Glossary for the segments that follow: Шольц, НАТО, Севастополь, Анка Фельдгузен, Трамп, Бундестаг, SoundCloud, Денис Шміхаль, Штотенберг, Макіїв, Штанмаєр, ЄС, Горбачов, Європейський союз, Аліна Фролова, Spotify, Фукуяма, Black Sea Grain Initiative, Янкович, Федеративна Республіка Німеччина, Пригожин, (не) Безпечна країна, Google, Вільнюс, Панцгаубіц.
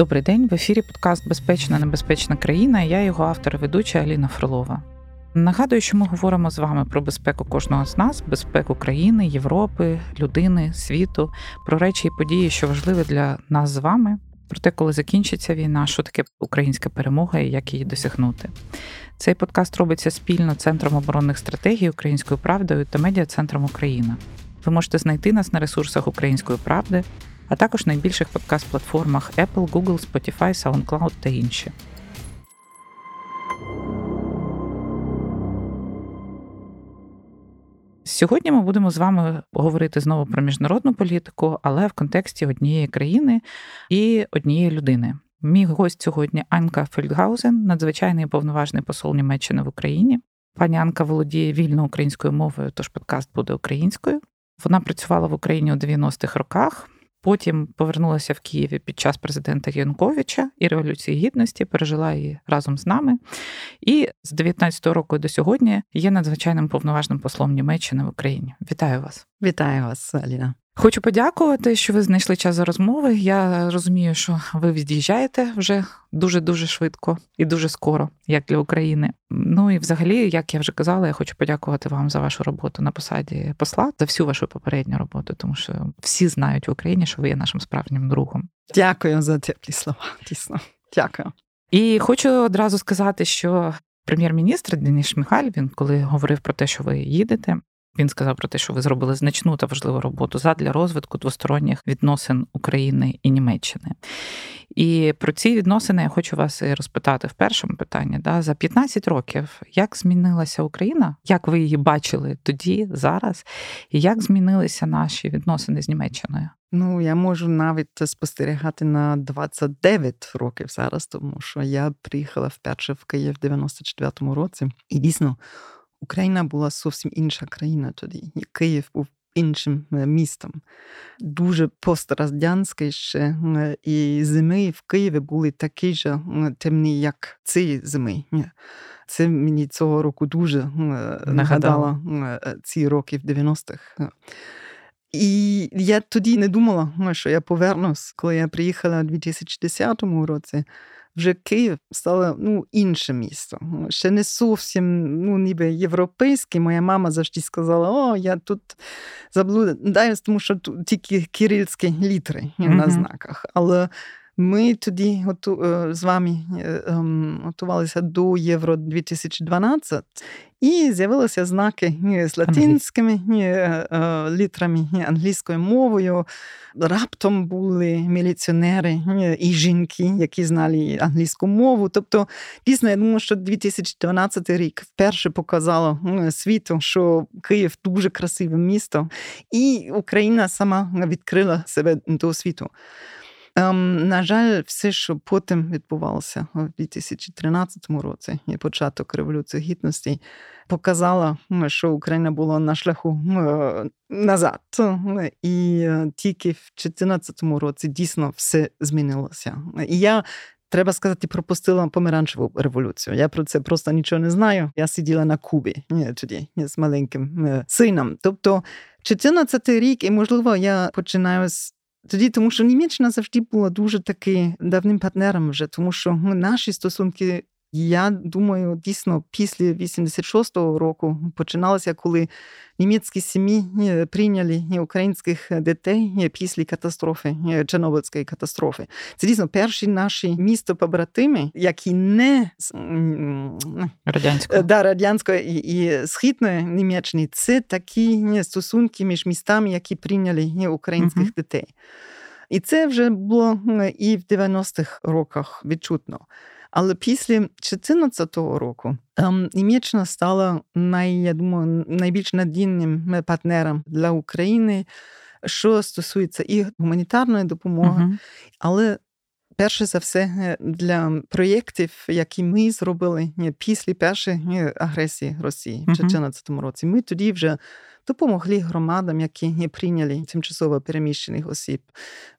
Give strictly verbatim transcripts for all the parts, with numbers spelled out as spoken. Добрий день, в ефірі подкаст «Безпечна, небезпечна країна» і я, його автор і ведуча Аліна Фролова. Нагадую, що ми говоримо з вами про безпеку кожного з нас, безпеку країни, Європи, людини, світу, про речі і події, що важливі для нас з вами, про те, коли закінчиться війна, що таке українська перемога і як її досягнути. Цей подкаст робиться спільно Центром оборонних стратегій «Українською правдою» та медіа-центром «Україна». Ви можете знайти нас на ресурсах «Української правди», а також на найбільших подкаст-платформах Apple, Google, Spotify, SoundCloud та інші. Сьогодні ми будемо з вами говорити знову про міжнародну політику, але в контексті однієї країни і однієї людини. Мій гость сьогодні Анка Фельдгузен, надзвичайний і повноважний посол Німеччини в Україні. Пані Анка володіє вільно українською мовою, тож подкаст буде українською. Вона працювала в Україні у дев'яностих роках. Потім повернулася в Києві під час президента Янковича і Революції Гідності, пережила її разом з нами. І з дев'ятнадцятого року до сьогодні є надзвичайним повноважним послом Німеччини в Україні. Вітаю вас. Вітаю вас, Аліна. Хочу подякувати, що ви знайшли час за розмови. Я розумію, що ви від'їжджаєте вже дуже-дуже швидко і дуже скоро, як для України. Ну і взагалі, як я вже казала, я хочу подякувати вам за вашу роботу на посаді посла, за всю вашу попередню роботу, тому що всі знають в Україні, що ви є нашим справжнім другом. Дякую за теплі слова, дійсно. Дякую. І хочу одразу сказати, що прем'єр-міністр Денис Шміхаль, він коли говорив про те, що ви їдете, він сказав про те, що ви зробили значну та важливу роботу задля розвитку двосторонніх відносин України і Німеччини. І про ці відносини я хочу вас і розпитати в першому питанні. Да, за п'ятнадцять років, як змінилася Україна? Як ви її бачили тоді, зараз? І як змінилися наші відносини з Німеччиною? Ну, я можу навіть спостерігати на двадцять дев'ять років зараз, тому що я приїхала вперше в Київ в дев'яносто четвертому році. І дійсно, Україна була зовсім інша країна тоді, і Київ був іншим містом. Дуже пострадянський ще, і зими в Києві були такі ж темні, як ці зими. Це мені цього року дуже нагадало ці роки в дев'яностих. І я тоді не думала, що я повернусь, коли я приїхала у дві тисячі десятому році. Вже Київ стало, ну, інше місто. Ще не зовсім, ну, ніби європейське. Моя мама завжди сказала, о, я тут заблудаюсь, тому що тут тільки кирильські літери mm-hmm. на знаках. Але ми тоді готу, з вами готувалися до Євро дві тисячі дванадцять, і з'явилися знаки з латинськими літерами, англійською мовою. Раптом були міліціонери і жінки, які знали англійську мову. Тобто, дійсно, я думаю, що дві тисячі дванадцятий рік вперше показало світу, що Київ дуже красиве місто, і Україна сама відкрила себе до світу. Um, на жаль, все, що потім відбувалося у дві тисячі тринадцятому році, і початок Революції Гідності, показало, що Україна була на шляху назад. І тільки в дві тисячі чотирнадцятому році дійсно все змінилося. І я, треба сказати, пропустила помаранчеву революцію. Я про це просто нічого не знаю. Я сиділа на Кубі тоді з маленьким сином. Тобто, чотирнадцятий рік, і, можливо, я починаю з тоді, тому що Німеччина завжди була дуже таки давним партнером вже, тому що наші стосунки, я думаю, дійсно після вісімдесят шостого року починалося, коли німецькі сім'ї прийняли українських дітей після катастрофи, Чорнобильської катастрофи. Це дійсно перші наші міста-побратими, які не радянської, да, радянської і східної Німеччини, це такі стосунки між містами, які прийняли українських mm-hmm. дітей. І це вже було і в дев'яностих роках відчутно. Але після дві тисячі чотирнадцятого року Німеччина стала, най, я думаю, найбільш надійним партнером для України, що стосується і гуманітарної допомоги, uh-huh. але перше за все для проєктів, які ми зробили після першої агресії Росії в дві тисячі чотирнадцятому році. Ми тоді вже допомогли громадам, які прийняли тимчасово переміщених осіб.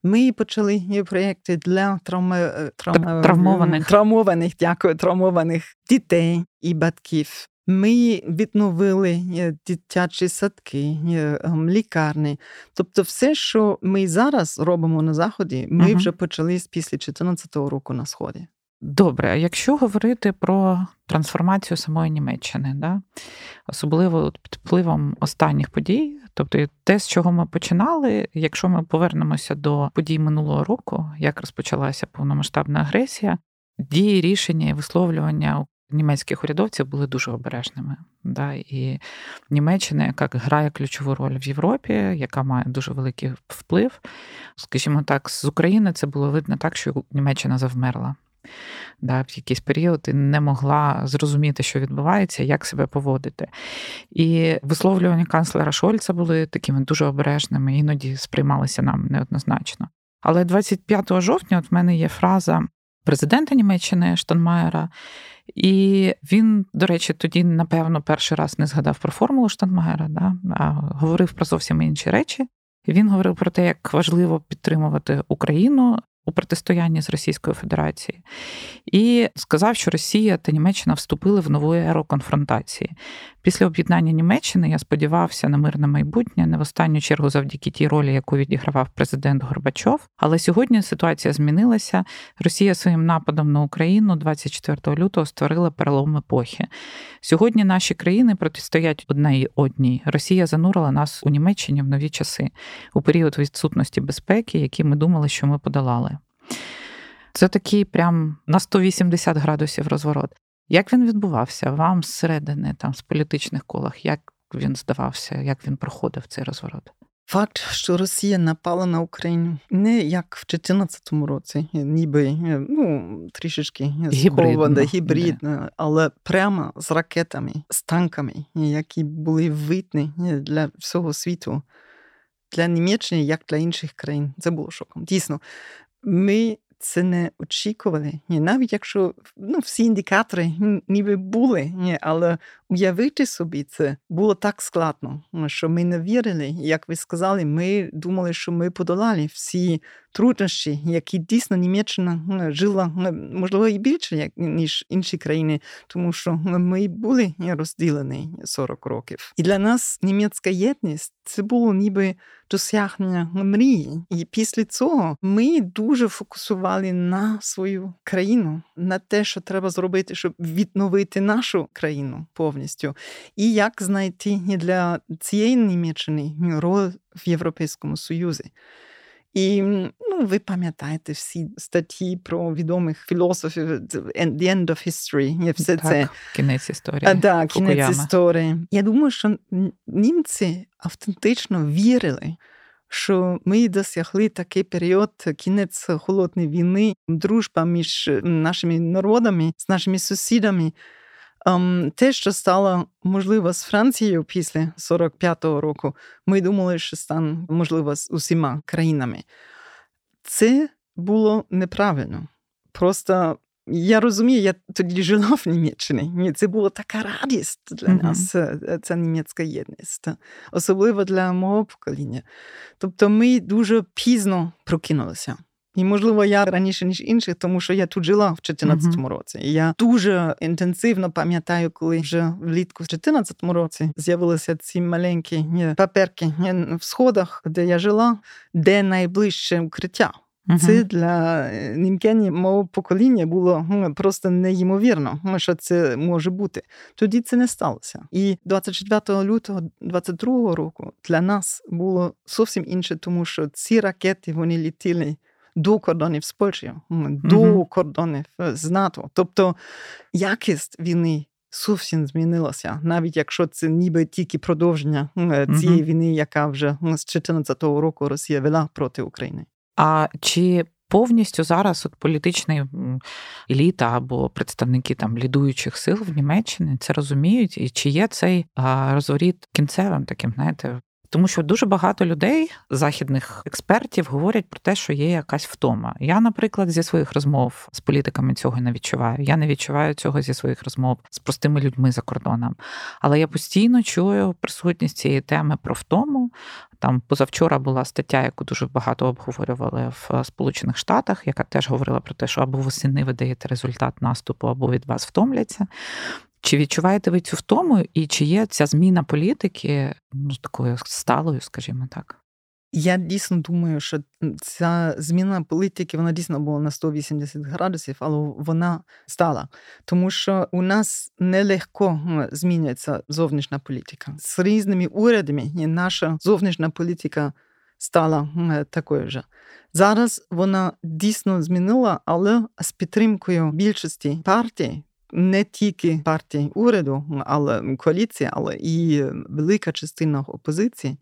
Ми почали проєкти для травма... Трав... травмованих. травмованих, дякую, травмованих дітей і батьків. Ми відновили дитячі садки, лікарні. Тобто все, що ми зараз робимо на Заході, ми uh-huh. вже почали після чотирнадцятого року на Сході. Добре, а якщо говорити про трансформацію самої Німеччини, да? Особливо під впливом останніх подій, тобто те, з чого ми починали, якщо ми повернемося до подій минулого року, як розпочалася повномасштабна агресія, дії, рішення і висловлювання німецьких урядовців були дуже обережними. Да? І Німеччина, яка грає ключову роль в Європі, яка має дуже великий вплив, скажімо так, з України це було видно так, що Німеччина завмерла. Да, в якийсь період і не могла зрозуміти, що відбувається, як себе поводити. І висловлювання канцлера Шольца були такими дуже обережними, іноді сприймалися нам неоднозначно. Але двадцять п'ятого жовтня от в мене є фраза президента Німеччини Штанмаєра, і він, до речі, тоді, напевно, перший раз не згадав про формулу Штанмаєра, да, а говорив про зовсім інші речі. І він говорив про те, як важливо підтримувати Україну у протистоянні з Російською Федерацією. І сказав, що Росія та Німеччина вступили в нову еру конфронтації. Після об'єднання Німеччини я сподівався на мирне майбутнє, не в останню чергу завдяки тій ролі, яку відігравав президент Горбачов. Але сьогодні ситуація змінилася. Росія своїм нападом на Україну двадцять четвертого лютого створила перелом епохи. Сьогодні наші країни протистоять одна й одній. Росія занурила нас у Німеччині в нові часи, у період відсутності безпеки, які ми думали, що ми подолали. Це такий прям на сто вісімдесят градусів розворот. Як він відбувався вам зсередини, там, з політичних колах? Як він здавався, як він проходив цей розворот? Факт, що Росія напала на Україну не як в чотирнадцятому році, ніби, ну, трішечки схована, гібридна, але прямо з ракетами, з танками, які були видні для всього світу, для Німеччини, як для інших країн. Це було шоком. Дійсно, ми це не очікували. Навіть якщо, ну, всі індикатори ніби були, але уявити собі це було так складно, що ми не вірили. Як ви сказали, ми думали, що ми подолали всі труднощі, які дійсно Німеччина жила, можливо, і більше, ніж інші країни, тому що ми були розділені сорок років. І для нас німецька єдність – це було ніби досягнення мрії. І після цього ми дуже фокусували на свою країну, на те, що треба зробити, щоб відновити нашу країну повністю. І як знайти для цієї Німеччини роль в Європейському Союзі. І, ну, ви пам'ятаєте всі статті про відомих філософів, «The End of History», все так, це. Кінець історії. А, да, Фукуяма. Кінець історії. Я думаю, що німці автентично вірили, що ми досягли такий період, кінець холодної війни, дружба між нашими народами, з нашими сусідами. Um, те, що стало можливо з Францією після сорок п'ятого року, ми думали, що стане можливо з усіма країнами. Це було неправильно. Просто я розумію, я тоді жила в Німеччині. Це була така радість для mm-hmm. нас, ця німецька єдність. Особливо для мого покоління. Тобто ми дуже пізно прокинулися. І, можливо, я раніше, ніж інших, тому що я тут жила в чотирнадцятому році. І я дуже інтенсивно пам'ятаю, коли вже влітку в чотирнадцятому році з'явилися ці маленькі паперки в сходах, де я жила, де найближче укриття. Uh-huh. Це для німкені мого покоління було просто неймовірно, що це може бути. Тоді це не сталося. І двадцять четвертого лютого двадцять другого року для нас було зовсім інше, тому що ці ракети, вони літіли до кордонів з Польщею, до mm-hmm. кордонів з НАТО. Тобто якість війни зовсім змінилася, навіть якщо це ніби тільки продовження цієї mm-hmm. війни, яка вже з чотирнадцятого року Росія вела проти України. А чи повністю зараз от політична еліта або представники там лідуючих сил в Німеччині це розуміють? І чи є цей а, розворіт кінцевим таким, знаєте? Тому що дуже багато людей, західних експертів, говорять про те, що є якась втома. Я, наприклад, зі своїх розмов з політиками цього не відчуваю. Я не відчуваю цього зі своїх розмов з простими людьми за кордоном. Але я постійно чую присутність цієї теми про втому. Там позавчора була стаття, яку дуже багато обговорювали в Сполучених Штатах, яка теж говорила про те, що або восени ви даєте результат наступу, або від вас втомляться. Чи відчуваєте ви цю втому, і чи є ця зміна політики, ну, такою сталою, скажімо так? Я дійсно думаю, що ця зміна політики, вона дійсно була на сто вісімдесят градусів, але вона стала. Тому що у нас нелегко змінюється зовнішня політика. З різними урядами наша зовнішня політика стала такою ж. Зараз вона дійсно змінила, але з підтримкою більшості партій, не тільки партій уряду, але коаліції, але і велика частина опозиції,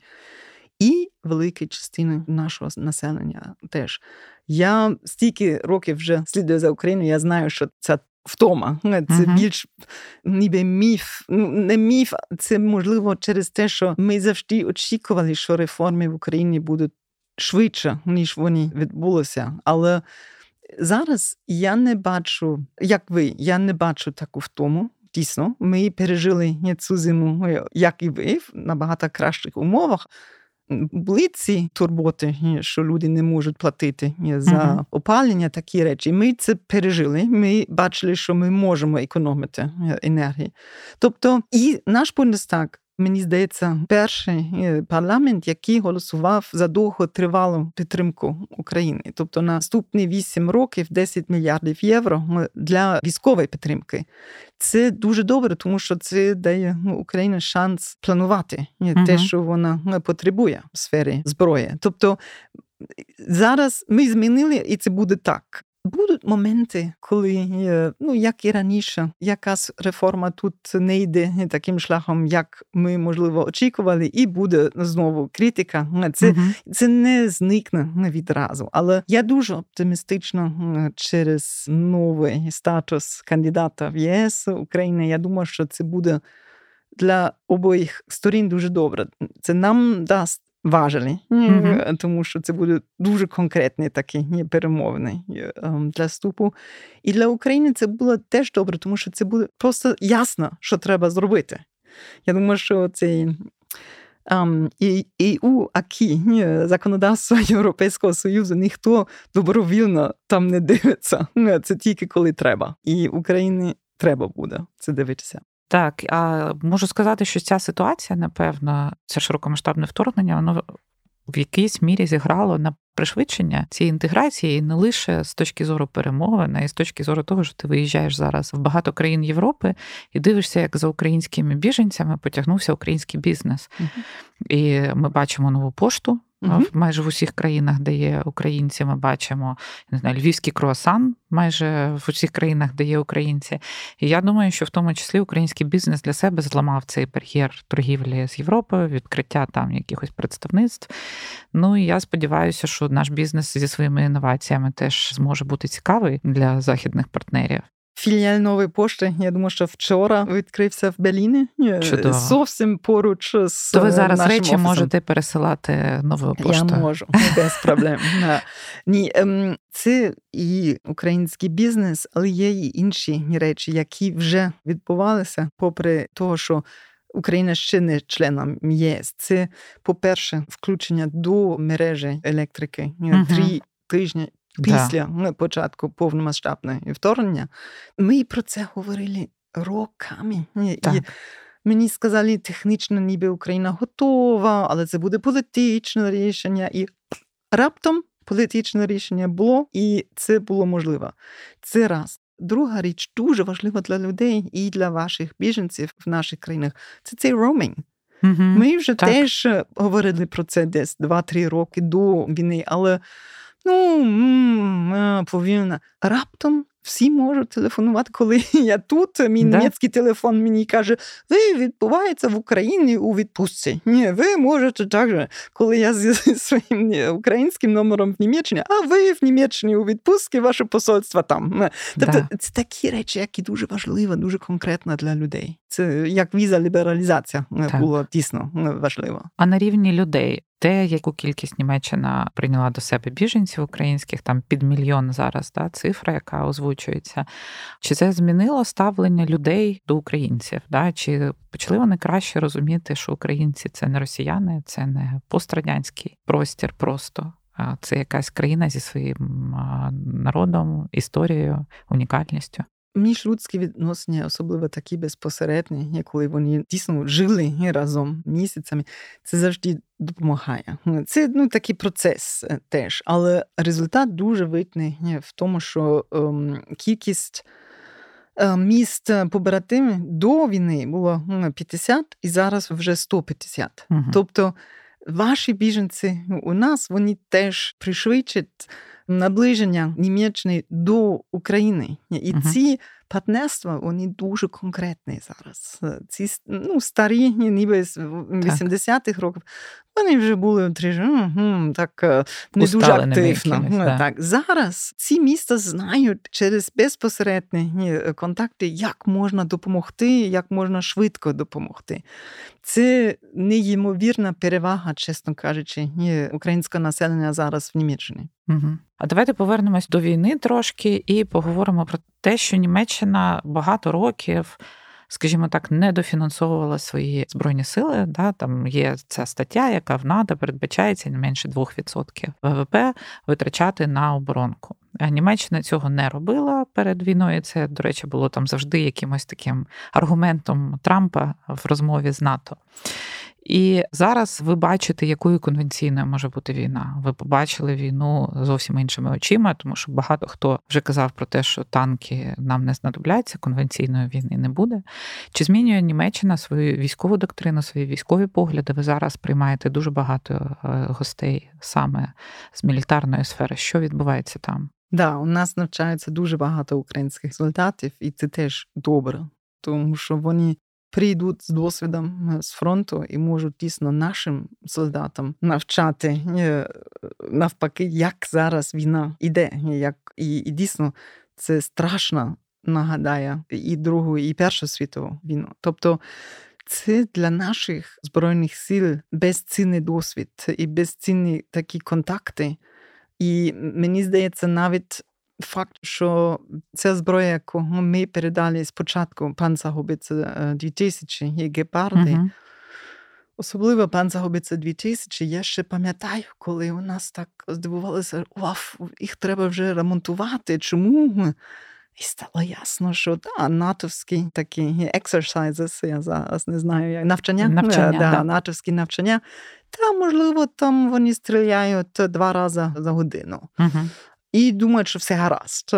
і велика частина нашого населення теж. Я стільки років вже слідую за Україною, я знаю, що ця втома, це uh-huh. більш ніби міф. Ну, не міф, це можливо через те, що ми завжди очікували, що реформи в Україні будуть швидше, ніж вони відбулися. Але зараз я не бачу, як ви, я не бачу таку втому. Дійсно, ми пережили цю зиму, як і ви, в набагато кращих умовах. Були ці турботи, що люди не можуть платити за опалення, такі речі. Ми це пережили, ми бачили, що ми можемо економити енергію. Тобто, і наш Бундестаг, мені здається, перший парламент, який голосував за довготривалу підтримку України. Тобто, наступні вісім років десять мільярдів євро для військової підтримки. Це дуже добре, тому що це дає Україні шанс планувати uh-huh. те, що вона потребує в сфері зброї. Тобто, зараз ми змінили, і це буде так. Будуть моменти, коли, ну, як і раніше, якась реформа тут не йде таким шляхом, як ми, можливо, очікували, і буде знову критика. Це, uh-huh. це не зникне відразу. Але я дуже оптимістично через новий статус кандидата в ЄС України. Я думаю, що це буде для обох сторін дуже добре. Це нам дасть важелі, mm-hmm. тому що це буде дуже конкретні такі перемовини для вступу. І для України це було теж добре, тому що це буде просто ясно, що треба зробити. Я думаю, що цей і ю, акі, законодавство Європейського Союзу, ніхто добровільно там не дивиться. Це тільки коли треба. І Україні треба буде це дивитися. Так, а можу сказати, що ця ситуація, напевно, це широкомасштабне вторгнення, воно в якійсь мірі зіграло на пришвидшення цієї інтеграції, і не лише з точки зору перемовин, а й з точки зору того, що ти виїжджаєш зараз в багато країн Європи і дивишся, як за українськими біженцями потягнувся український бізнес. Uh-huh. І ми бачимо нову пошту. Uh-huh. Майже в усіх країнах, де є українці, ми бачимо, не знаю, львівський круасан майже в усіх країнах, де є українці. І я думаю, що в тому числі український бізнес для себе зламав цей бар'єр торгівлі з Європою, відкриття там якихось представництв. Ну і я сподіваюся, що наш бізнес зі своїми інноваціями теж зможе бути цікавий для західних партнерів. Філіаль нової пошти, я думаю, що вчора відкрився в Берліні. Чудово. Зовсім поруч з То ви зараз нашим речі офісом. Можете пересилати новою поштою? Я можу, без проблем. Ні, це і український бізнес, але є і інші речі, які вже відбувалися, попри того, що Україна ще не членом ЄС. Це, по-перше, включення до мережі електрики. Три тижні після да. початку повномасштабного вторгнення. Ми про це говорили роками. Так. І мені сказали, технічно ніби Україна готова, але це буде політичне рішення. І раптом політичне рішення було, і це було можливо. Це раз. Друга річ дуже важлива для людей і для ваших біженців в наших країнах. Це цей роумінг. Угу. Ми вже так. теж говорили про це десь два-три роки до війни, але Ну, повільно. Раптом всі можуть телефонувати, коли я тут. Мій да. німецький телефон мені каже, ви відбуваєтеся в Україні у відпустці. Ні, ви можете так же. Коли я зі своїм українським номером в Німеччині, а ви в Німеччині у відпустці, ваше посольство там. Тобто да. це такі речі, які дуже важливі, дуже конкретно для людей. Це як віза лібералізація так. була дійсно важливо. А на рівні людей? Те, яку кількість Німеччина прийняла до себе біженців українських, там під мільйон зараз, да, цифра, яка озвучується. Чи це змінило ставлення людей до українців? Да? Чи почали вони краще розуміти, що українці – це не росіяни, це не пострадянський простір просто, а це якась країна зі своїм народом, історією, унікальністю? Міжлюдські відносини, особливо такі безпосередні, коли вони дійсно жили разом місяцями, це завжди допомагає. Це ну, такий процес теж, але результат дуже видний в тому, що ем, кількість міст побратимів до війни було п'ятдесят і зараз вже сто п'ятдесят. Угу. Тобто ваші біженці у нас, вони теж пришвидшать наближення Німеччини до України. І uh-huh. ці партнерства, вони дуже конкретні зараз. Ці ну, старі, ніби з вісімдесятих років, вони вже були трішки, так, не Устали дуже активно. Кимось, так. Так. Зараз ці міста знають через безпосередні контакти, як можна допомогти, як можна швидко допомогти. Це неймовірна перевага, чесно кажучи, українського населення зараз в Німеччині. Угу. А давайте повернемось до війни трошки і поговоримо про те, що Німеччина багато років, скажімо так, недофінансовувала свої збройні сили. Да? Там є ця стаття, яка в НАТО передбачається не менше два відсотки ВВП витрачати на оборонку. Німеччина цього не робила перед війною. Це, до речі, було там завжди якимось таким аргументом Трампа в розмові з НАТО. І зараз ви бачите, якою конвенційною може бути війна. Ви побачили війну зовсім іншими очима, тому що багато хто вже казав про те, що танки нам не знадобляться, конвенційної війни не буде. Чи змінює Німеччина свою військову доктрину, свої військові погляди? Ви зараз приймаєте дуже багато гостей саме з мілітарної сфери. Що відбувається там? Да, у нас навчається дуже багато українських солдатів, і це теж добре, тому що вони прийдуть з досвідом з фронту і можуть дійсно нашим солдатам навчати навпаки, як зараз війна іде. Як, і, і дійсно це страшно нагадає і Другу, і Першу світову війну. Тобто це для наших збройних сил безцінний досвід і безцінні такі контакти. І мені здається, навіть факт, що ця зброя, яку ми передали спочатку, Панцгаубіц дві тисячі і гепарди, uh-huh. особливо Панцгаубіц дві тисячі, я ще пам'ятаю, коли у нас так здивувалися, уав, їх треба вже ремонтувати, чому? І стало ясно, що да, натовські такі ексерсайзи, я зараз не знаю, навчання, навчання да, да. натовські навчання, та, можливо, там вони стріляють два рази за годину. Uh-huh. І думають, що все гаразд.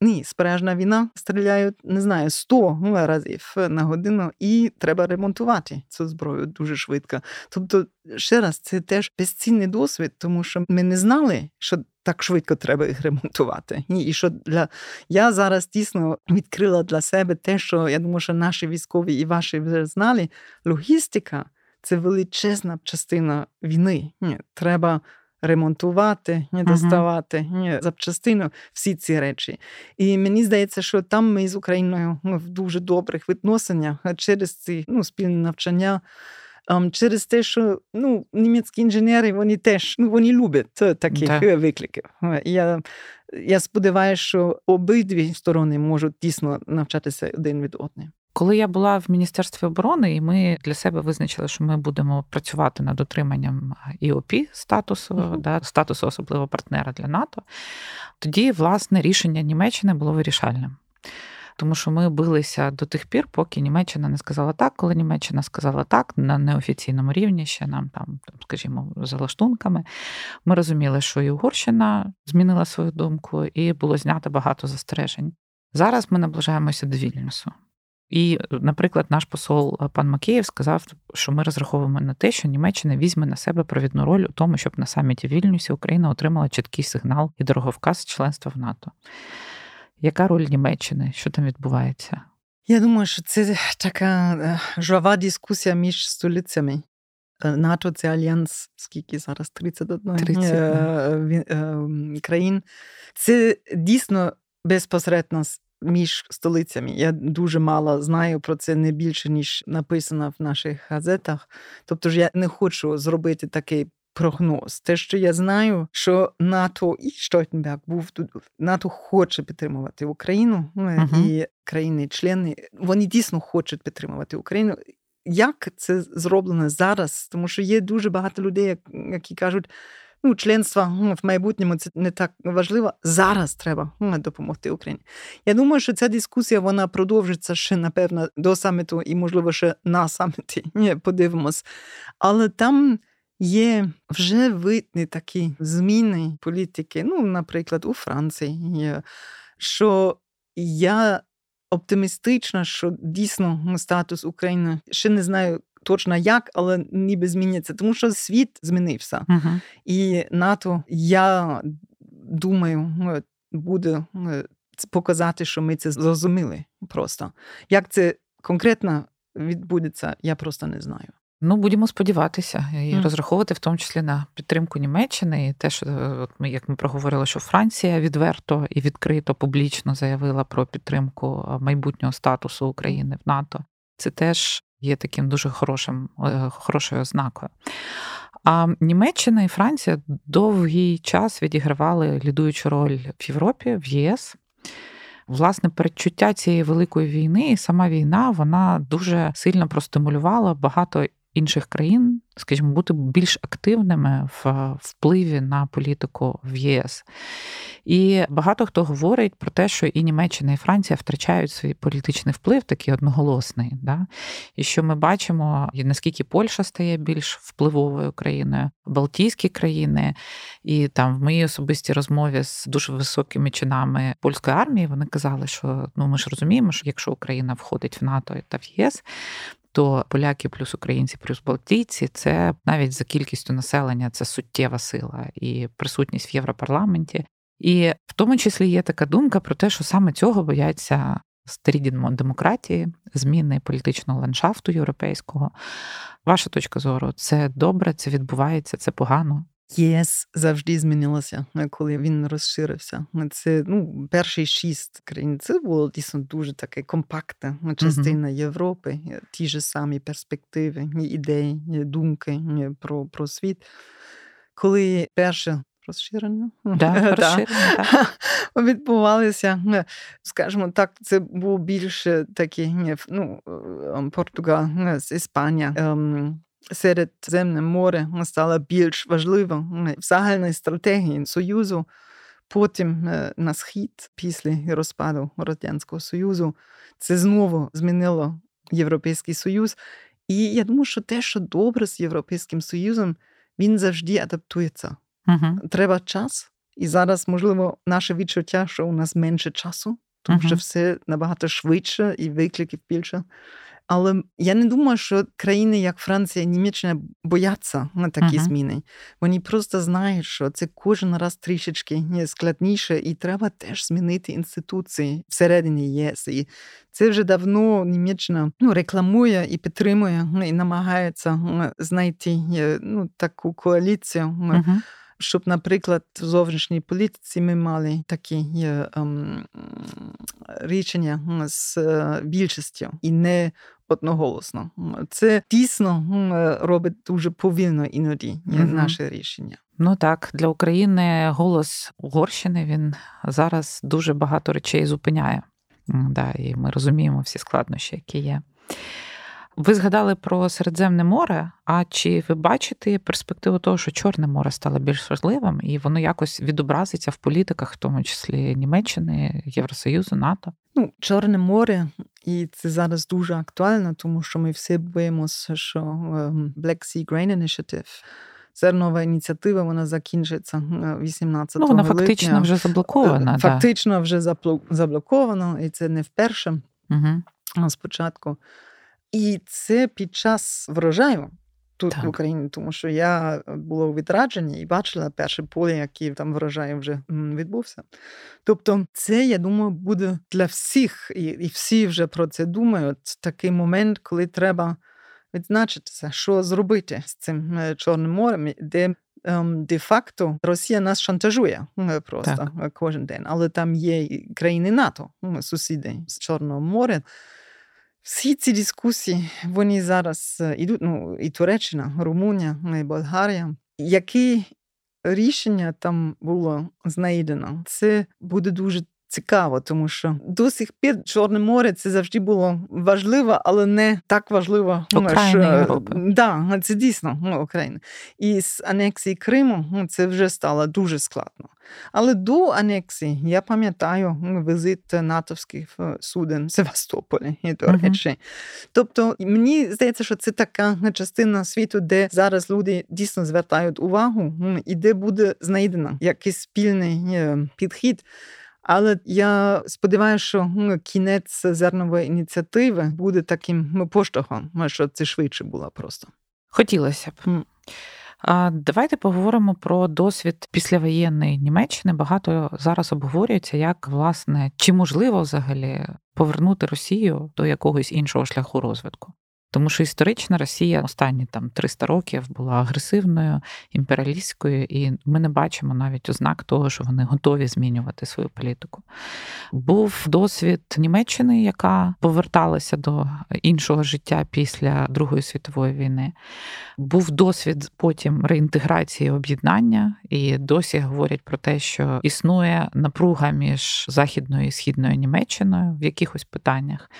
Ні, справжня війна, стріляють, не знаю, сто разів на годину, і треба ремонтувати цю зброю дуже швидко. Тобто, ще раз, це теж безцінний досвід, тому що ми не знали, що так швидко треба їх ремонтувати. І що для... Я зараз дійсно відкрила для себе те, що, я думаю, що наші військові і ваші вже знали, логістика – це величезна частина війни. Ні, треба ремонтувати, не доставати uh-huh. запчастину, всі ці речі. І мені здається, що там ми з Україною ну, в дуже добрих відносинах через ці ну, спільні навчання, через те, що ну, німецькі інженери, вони теж ну, вони люблять таких yeah. викликів. Я, я сподіваюся, що обидві сторони можуть дійсно навчатися один від одного. Коли я була в Міністерстві оборони, і ми для себе визначили, що ми будемо працювати над отриманням і о пі статусу, mm-hmm. да, статусу особливого партнера для НАТО, тоді, власне, рішення Німеччини було вирішальним. Тому що ми билися до тих пір, поки Німеччина не сказала так. Коли Німеччина сказала так, на неофіційному рівні ще нам, там, скажімо, за лаштунками, ми розуміли, що і Угорщина змінила свою думку, і було знято багато застережень. Зараз ми наближаємося до Вільнюсу. І, наприклад, наш посол пан Макіїв сказав, що ми розраховуємо на те, що Німеччина візьме на себе провідну роль у тому, щоб на саміті в Вільнюсі Україна отримала чіткий сигнал і дороговказ членства в НАТО. Яка роль Німеччини? Що там відбувається? Я думаю, що це така жвава дискусія між столицями. НАТО – це альянс, скільки зараз, тридцять одна країн. Це дійсно безпосередньо між столицями. Я дуже мало знаю про це, не більше, ніж написано в наших газетах. Тобто ж я не хочу зробити такий прогноз. Те, що я знаю, що НАТО і Штотенберг був тут. НАТО хоче підтримувати Україну, uh-huh. і країни-члени, вони дійсно хочуть підтримувати Україну. Як це зроблено зараз? Тому що є дуже багато людей, які кажуть, ну, членства в майбутньому це не так важливо. Зараз треба допомогти Україні. Я думаю, що ця дискусія, вона продовжиться ще, напевно, до саміту і, можливо, ще на саміті. Подивимось. Але там є вже видні такі зміни політики, ну, наприклад, у Франції, що я оптимістична, що дійсно статус України, ще не знаю точно як, але ніби зміниться, тому що світ змінився. Uh-huh. І НАТО, я думаю, буде показати, що ми це зрозуміли просто. Як це конкретно відбудеться, я просто не знаю. Ну, будемо сподіватися і mm. розраховувати в тому числі на підтримку Німеччини. І те, що от ми, як ми проговорили, що Франція відверто і відкрито, публічно заявила про підтримку майбутнього статусу України в НАТО. Це теж є таким дуже хорошим, хорошою ознакою. А Німеччина і Франція довгий час відігравали лідуючу роль в Європі, в Є С. Власне, передчуття цієї великої війни і сама війна, вона дуже сильно простимулювала багато інших країн, скажімо, бути більш активними в впливі на політику в Є С. І багато хто говорить про те, що і Німеччина, і Франція втрачають свій політичний вплив, такий одноголосний. Да? І що ми бачимо, наскільки Польща стає більш впливовою країною, Балтійські країни. І там в моїй особистій розмові з дуже високими чинами польської армії вони казали, що ну, ми ж розуміємо, що якщо Україна входить в НАТО та в Є С, то поляки плюс українці плюс балтійці – це навіть за кількістю населення це суттєва сила і присутність в Європарламенті. І в тому числі є така думка про те, що саме цього бояться старі демократії, зміни політичного ландшафту європейського. Ваша точка зору – це добре, це відбувається, це погано? ЄС завжди змінилося, коли він розширився. Це, ну, перші шість країн, це було дійсно дуже таке компактна частина mm-hmm. Європи, ті ж самі перспективи, ідеї, думки про, про світ. Коли перше розширення да, розширення, відбувалися, скажімо так, це було більше такі, ну, Португал, Іспанія, Середземне море стало більш важливим в загальній стратегії Союзу. Потім на схід, після розпаду Радянського Союзу, це знову змінило Європейський Союз. І я думаю, що те, що добре з Європейським Союзом, він завжди адаптується. Uh-huh. Треба час. І зараз, можливо, наше відчуття, що у нас менше часу, тому uh-huh. що все набагато швидше і викликів більше. Але я не думаю, що країни, як Франція і Німеччина, бояться на такі uh-huh. зміни. Вони просто знають, що це кожен раз трішечки складніше, і треба теж змінити інституції всередині Є С. І це вже давно Німеччина, ну, рекламує і підтримує, і намагається знайти, ну, таку коаліцію, uh-huh. щоб, наприклад, в зовнішній політиці ми мали такі е, е, рішення з більшістю і не одноголосно. Це дійсно робить дуже повільно іноді mm-hmm. наше рішення. Ну так, для України голос Угорщини, він зараз дуже багато речей зупиняє. Да, і ми розуміємо всі складнощі, які є. Ви згадали про Середземне море, а чи ви бачите перспективу того, що Чорне море стало більш важливим, і воно якось відобразиться в політиках, в тому числі Німеччини, Євросоюзу, НАТО? Ну, Чорне море, і це зараз дуже актуально, тому що ми всі боїмося, що Black Sea Grain Initiative, зернова ініціатива, вона закінчиться вісімнадцятого липня. Ну, вона фактично липня. вже заблокована. Фактично да. вже заблокована, і це не вперше угу. спочатку. І це під час врожаю тут так. в Україні, тому що я була у відрадженні і бачила перше поле, яке там врожай вже відбувся. Тобто це, я думаю, буде для всіх, і, і всі вже про це думають, такий момент, коли треба відзначитися, що зробити з цим Чорним морем, де де-факто Росія нас шантажує просто так. кожен день. Але там є країни НАТО, сусіди з Чорного моря. Всі ці дискусії, вони зараз ідуть, ну, і Туреччина, Румунія, і Болгарія. Яке рішення там було знайдено? Це буде дуже цікаво, тому що до сих пір Чорне море це завжди було важливо, але не так важливо. Україна Європи. Да, це дійсно Україна. І з анексії Криму це вже стало дуже складно. Але до анексії я пам'ятаю візит натовських суден в Севастополі, до речі. Uh-huh. Тобто, мені здається, що це така частина світу, де зараз люди дійсно звертають увагу і де буде знайдено якийсь спільний підхід. Але я сподіваюся, що кінець зернової ініціативи буде таким поштовхом, що це швидше було просто. Хотілося б. Давайте поговоримо про досвід післявоєнної Німеччини. Багато зараз обговорюється, як, власне, чи можливо взагалі повернути Росію до якогось іншого шляху розвитку. Тому що історично Росія останні там триста років була агресивною, імперіалістською, і ми не бачимо навіть ознак того, що вони готові змінювати свою політику. Був досвід Німеччини, яка поверталася до іншого життя після Другої світової війни. Був досвід потім реінтеграції, об'єднання, і досі говорять про те, що існує напруга між Західною і Східною Німеччиною в якихось питаннях.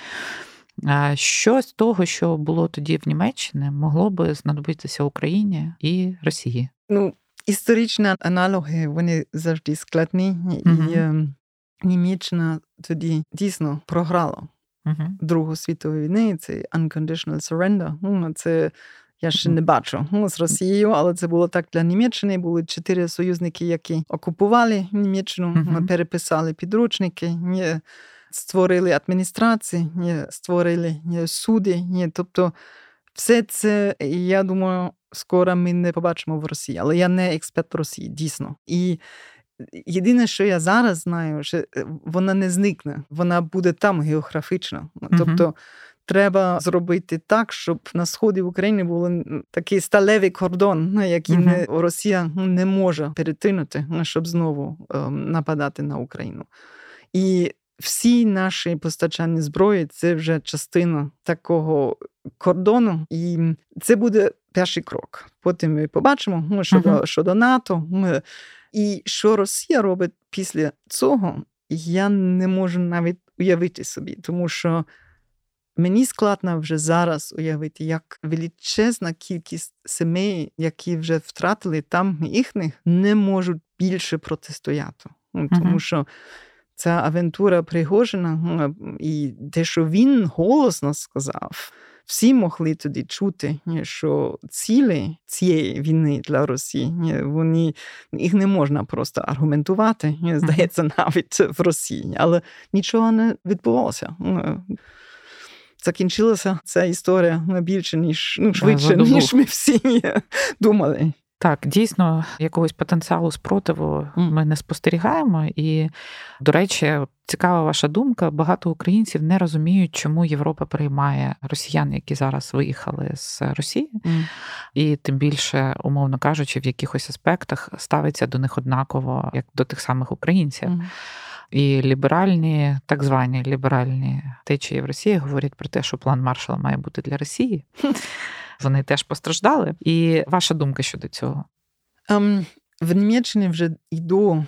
Що з того, що було тоді в Німеччині, могло би знадобитися Україні і Росії? Ну, історичні аналоги, вони завжди складні. Mm-hmm. І Німеччина тоді дійсно програла mm-hmm. Другу світову війну. Це unconditional surrender. Ну, це я ще не бачу з Росією, але це було так для Німеччини. Були чотири союзники, які окупували Німеччину, mm-hmm. переписали підручники, створили адміністрації, створили суди. Тобто все це, я думаю, скоро ми не побачимо в Росії. Але я не експерт Росії, дійсно. І єдине, що я зараз знаю, що вона не зникне. Вона буде там географічно. Тобто mm-hmm. треба зробити так, щоб на сході України був такий сталевий кордон, який mm-hmm. не, Росія не може перетинути, щоб знову ем, нападати на Україну. І всі наші постачання зброї – це вже частина такого кордону. І це буде перший крок. Потім ми побачимо, що uh-huh. щодо НАТО. Ми... І що Росія робить після цього, я не можу навіть уявити собі. Тому що мені складно вже зараз уявити, як величезна кількість сімей, які вже втратили там їхніх, не можуть більше протистояти. Тому uh-huh. що ця авантюра Пригожина і те, що він голосно сказав, всі могли тоді чути, що цілі цієї війни для Росії, вони, їх не можна просто аргументувати, здається, навіть в Росії. Але нічого не відбувалося. Закінчилася ця історія більше, ніж, ну, швидше, ніж ми всі думали. Так, дійсно, якогось потенціалу спротиву ми не спостерігаємо. І, до речі, цікава ваша думка. Багато українців не розуміють, чому Європа приймає росіян, які зараз виїхали з Росії. Mm. І тим більше, умовно кажучи, в якихось аспектах ставиться до них однаково, як до тих самих українців. Mm. І ліберальні, так звані ліберальні течії в Росії говорять про те, що план Маршалла має бути для Росії. Вони теж постраждали. І ваша думка щодо цього? Um, в Німеччині вже і до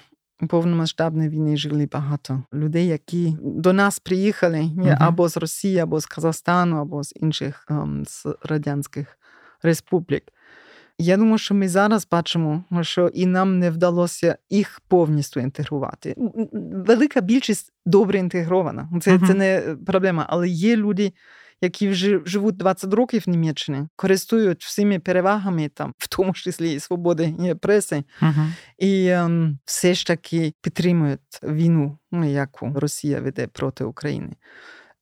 повномасштабної війни жили багато людей, які до нас приїхали uh-huh. або з Росії, або з Казахстану, або з інших um, з радянських республік. Я думаю, що ми зараз бачимо, що і нам не вдалося їх повністю інтегрувати. Велика більшість добре інтегрована. Це, uh-huh. це не проблема. Але є люди, які вже живуть двадцять років в Німеччині, користують всіми перевагами, там, в тому числі і свободи і преси, uh-huh. і ем, все ж таки підтримують війну, яку Росія веде проти України.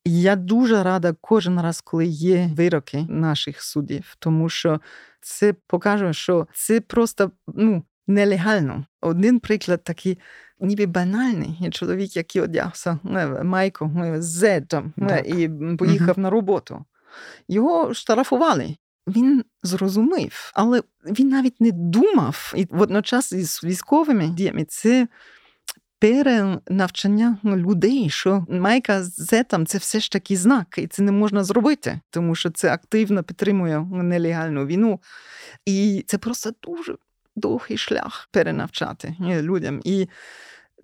Я дуже рада кожен раз, коли є вироки наших судів, тому що це покаже, що це просто ну, нелегально. Один приклад такий ніби банальний. Чоловік, який одягся майку з там і поїхав mm-hmm. на роботу. Його штрафували. Він зрозумів, але він навіть не думав. І водночас із військовими діями це перенавчання людей, що майка з там це все ж таки знак, і це не можна зробити, тому що це активно підтримує нелегальну війну. І це просто дуже довгий шлях перенавчати людям. І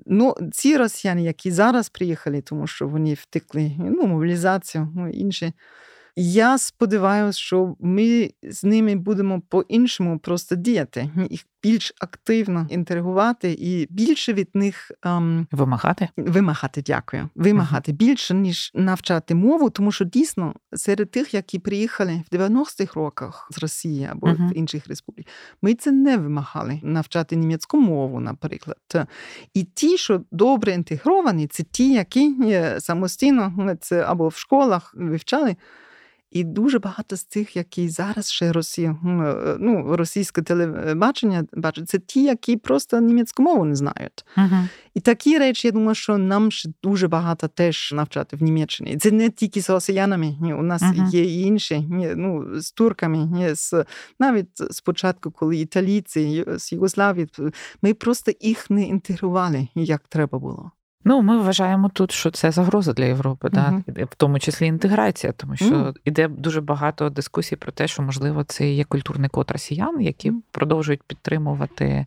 Ну, ці росіяни, які зараз приїхали, тому що вони втекли, ну, мобілізацію, ну, інше. Я сподіваюся, що ми з ними будемо по-іншому просто діяти. Ми їх більш активно інтегрувати і більше від них... Ем... Вимагати? Вимагати, дякую. Вимагати uh-huh. більше, ніж навчати мову, тому що дійсно серед тих, які приїхали в дев'яностих роках з Росії або uh-huh. інших республік, ми це не вимагали. Навчати німецьку мову, наприклад. І ті, що добре інтегровані, це ті, які самостійно це або в школах вивчали. І дуже багато з тих, які зараз ще Росія, ну, російське телебачення бачать, це ті, які просто німецьку мову не знають. Uh-huh. І такі речі, я думаю, що нам ще дуже багато теж навчати в Німеччині. І це не тільки з росіянами, у нас uh-huh. є і інші, ну, з турками, з, навіть спочатку, коли італійці з Югославії, ми просто їх не інтегрували, як треба було. Ну, ми вважаємо тут, що це загроза для Європи, uh-huh. да? В тому числі інтеграція, тому що uh-huh. іде дуже багато дискусій про те, що, можливо, це є культурний код росіян, які uh-huh. продовжують підтримувати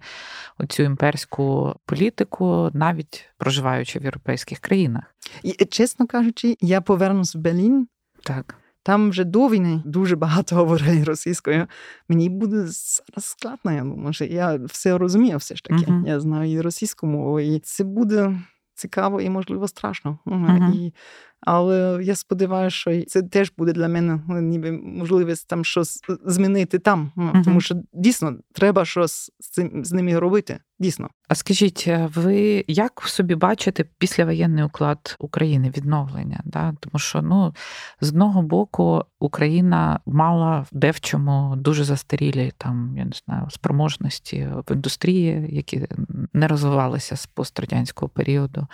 оцю імперську політику, навіть проживаючи в європейських країнах. І, чесно кажучи, я повернуся в Берлін. Так. Там вже до війни дуже багато говорили російською. Мені буде зараз складно, я думаю, що я все розумію все ж таки. Uh-huh. Я знаю і російську мову, і це буде... цікаво і, можливо, страшно. Uh-huh. І, але я сподіваюся, що це теж буде для мене ніби можливість там щось змінити там. Uh-huh. Тому що дійсно треба щось з, цим, з ними робити. Дійсно. А скажіть, ви як в собі бачите післявоєнний уклад України, відновлення? Да? Тому що, ну, з одного боку, Україна мала де в чому дуже застарілі, там, я не знаю, спроможності в індустрії, які не розвивалися з пострадянського періоду.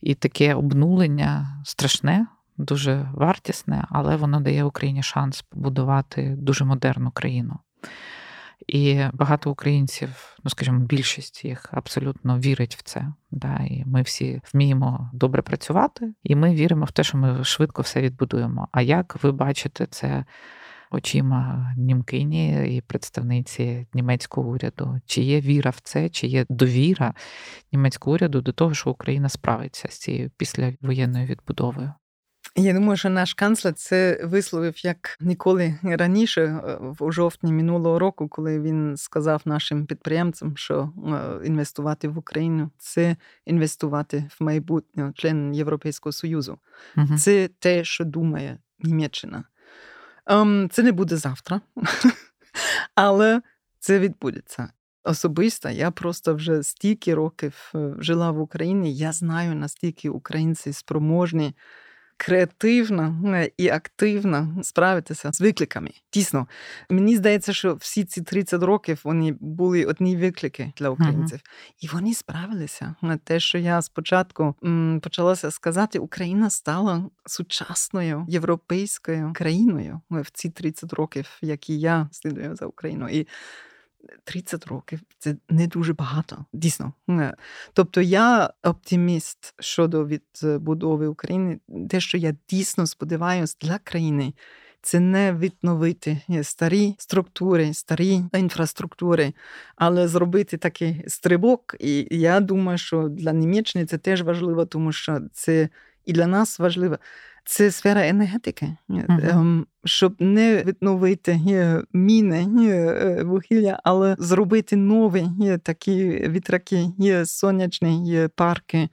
І таке обнулення страшне, дуже вартісне, але воно дає Україні шанс побудувати дуже модерну країну. І багато українців, ну, скажімо, більшість їх абсолютно вірить в це. Да? І ми всі вміємо добре працювати, і ми віримо в те, що ми швидко все відбудуємо. А як ви бачите це очима німкині і представниці німецького уряду? Чи є віра в це, чи є довіра німецького уряду до того, що Україна справиться з цією післявоєнною відбудовою? Я думаю, що наш канцлер це висловив як ніколи раніше, в жовтні минулого року, коли він сказав нашим підприємцям, що інвестувати в Україну – це інвестувати в майбутнє член Європейського Союзу. Uh-huh. Це те, що думає Німеччина. Um, це не буде завтра, але це відбудеться. Особисто я просто вже стільки років жила в Україні, я знаю, наскільки українці спроможні креативно і активно справитися з викликами. Дійсно, мені здається, що всі ці тридцять років вони були одні виклики для українців. Uh-huh. І вони справилися. Те, що я спочатку м, почалася сказати, Україна стала сучасною європейською країною в ці тридцять років, які я слідую за Україною. І тридцять років – це не дуже багато, дійсно. Тобто я оптиміст щодо відбудови України. Те, що я дійсно сподіваюся для країни, це не відновити старі структури, старі інфраструктури, але зробити такий стрибок. І я думаю, що для Німеччини це теж важливо, тому що це і для нас важливо. Це сфера енергетики, uh-huh. щоб не відновити міни, вугілля, але зробити нові такі вітряки, сонячні парки,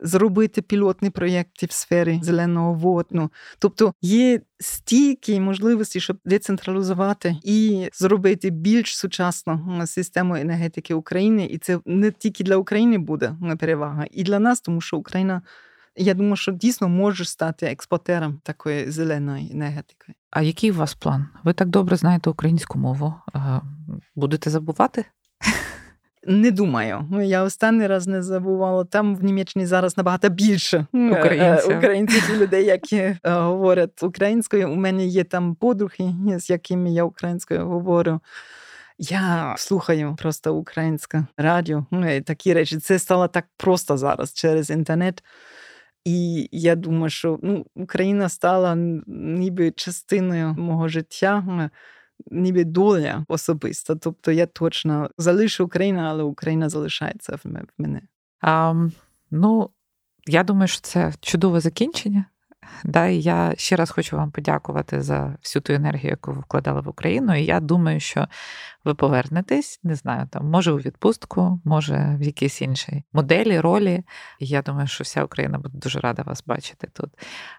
зробити пілотні проєкти в сфері зеленого водну. Тобто є стільки можливостей, щоб децентралізувати і зробити більш сучасну систему енергетики України. І це не тільки для України буде перевага, і для нас, тому що Україна, я думаю, що дійсно можу стати експортером такої зеленої енергетики. А який у вас план? Ви так добре знаєте українську мову. Будете забувати? Не думаю. Я останній раз не забувала. Там в Німеччині зараз набагато більше українців, українців людей, які говорять українською. У мене є там подруги, з якими я українською говорю. Я слухаю просто українське радіо. Такі речі. Це стало так просто зараз через інтернет. І я думаю, що, ну, Україна стала ніби частиною мого життя, ніби доля особиста. Тобто я точно залишу Україну, але Україна залишається в мене. А Ну, я думаю, що це чудове закінчення. Да, і я ще раз хочу вам подякувати за всю ту енергію, яку ви вкладали в Україну. І я думаю, що ви повернетесь, не знаю, там, може у відпустку, може в якійсь іншій моделі, ролі. І я думаю, що вся Україна буде дуже рада вас бачити тут.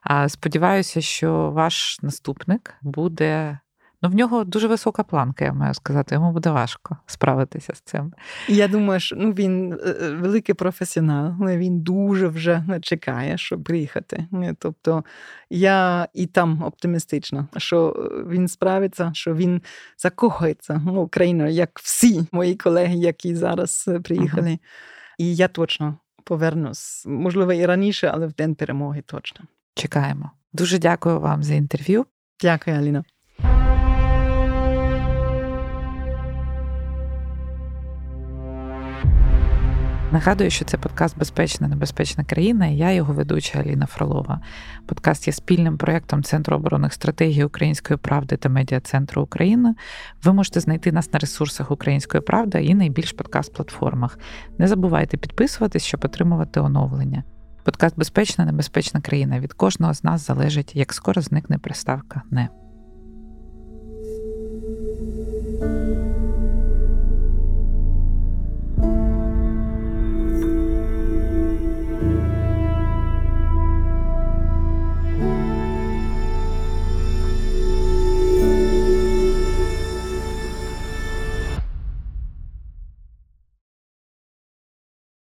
А сподіваюся, що ваш наступник буде... Ну, в нього дуже висока планка, я маю сказати. Йому буде важко справитися з цим. Я думаю, що ну, він великий професіонал, але він дуже вже чекає, щоб приїхати. Тобто я і там оптимістична, що він справиться, що він закохається в Україну, як всі мої колеги, які зараз приїхали. Ага. І я точно повернусь. Можливо, і раніше, але в день перемоги точно. Чекаємо. Дуже дякую вам за інтерв'ю. Дякую, Аліна. Нагадую, що це подкаст «Безпечна, небезпечна країна» і я, його ведуча Аліна Фролова. Подкаст є спільним проєктом Центру оборонних стратегій Української правди та Медіа-центру Україна. Ви можете знайти нас на ресурсах Української правди і найбільш подкаст-платформах. Не забувайте підписуватись, щоб отримувати оновлення. Подкаст «Безпечна, небезпечна країна». Від кожного з нас залежить, як скоро зникне приставка «не».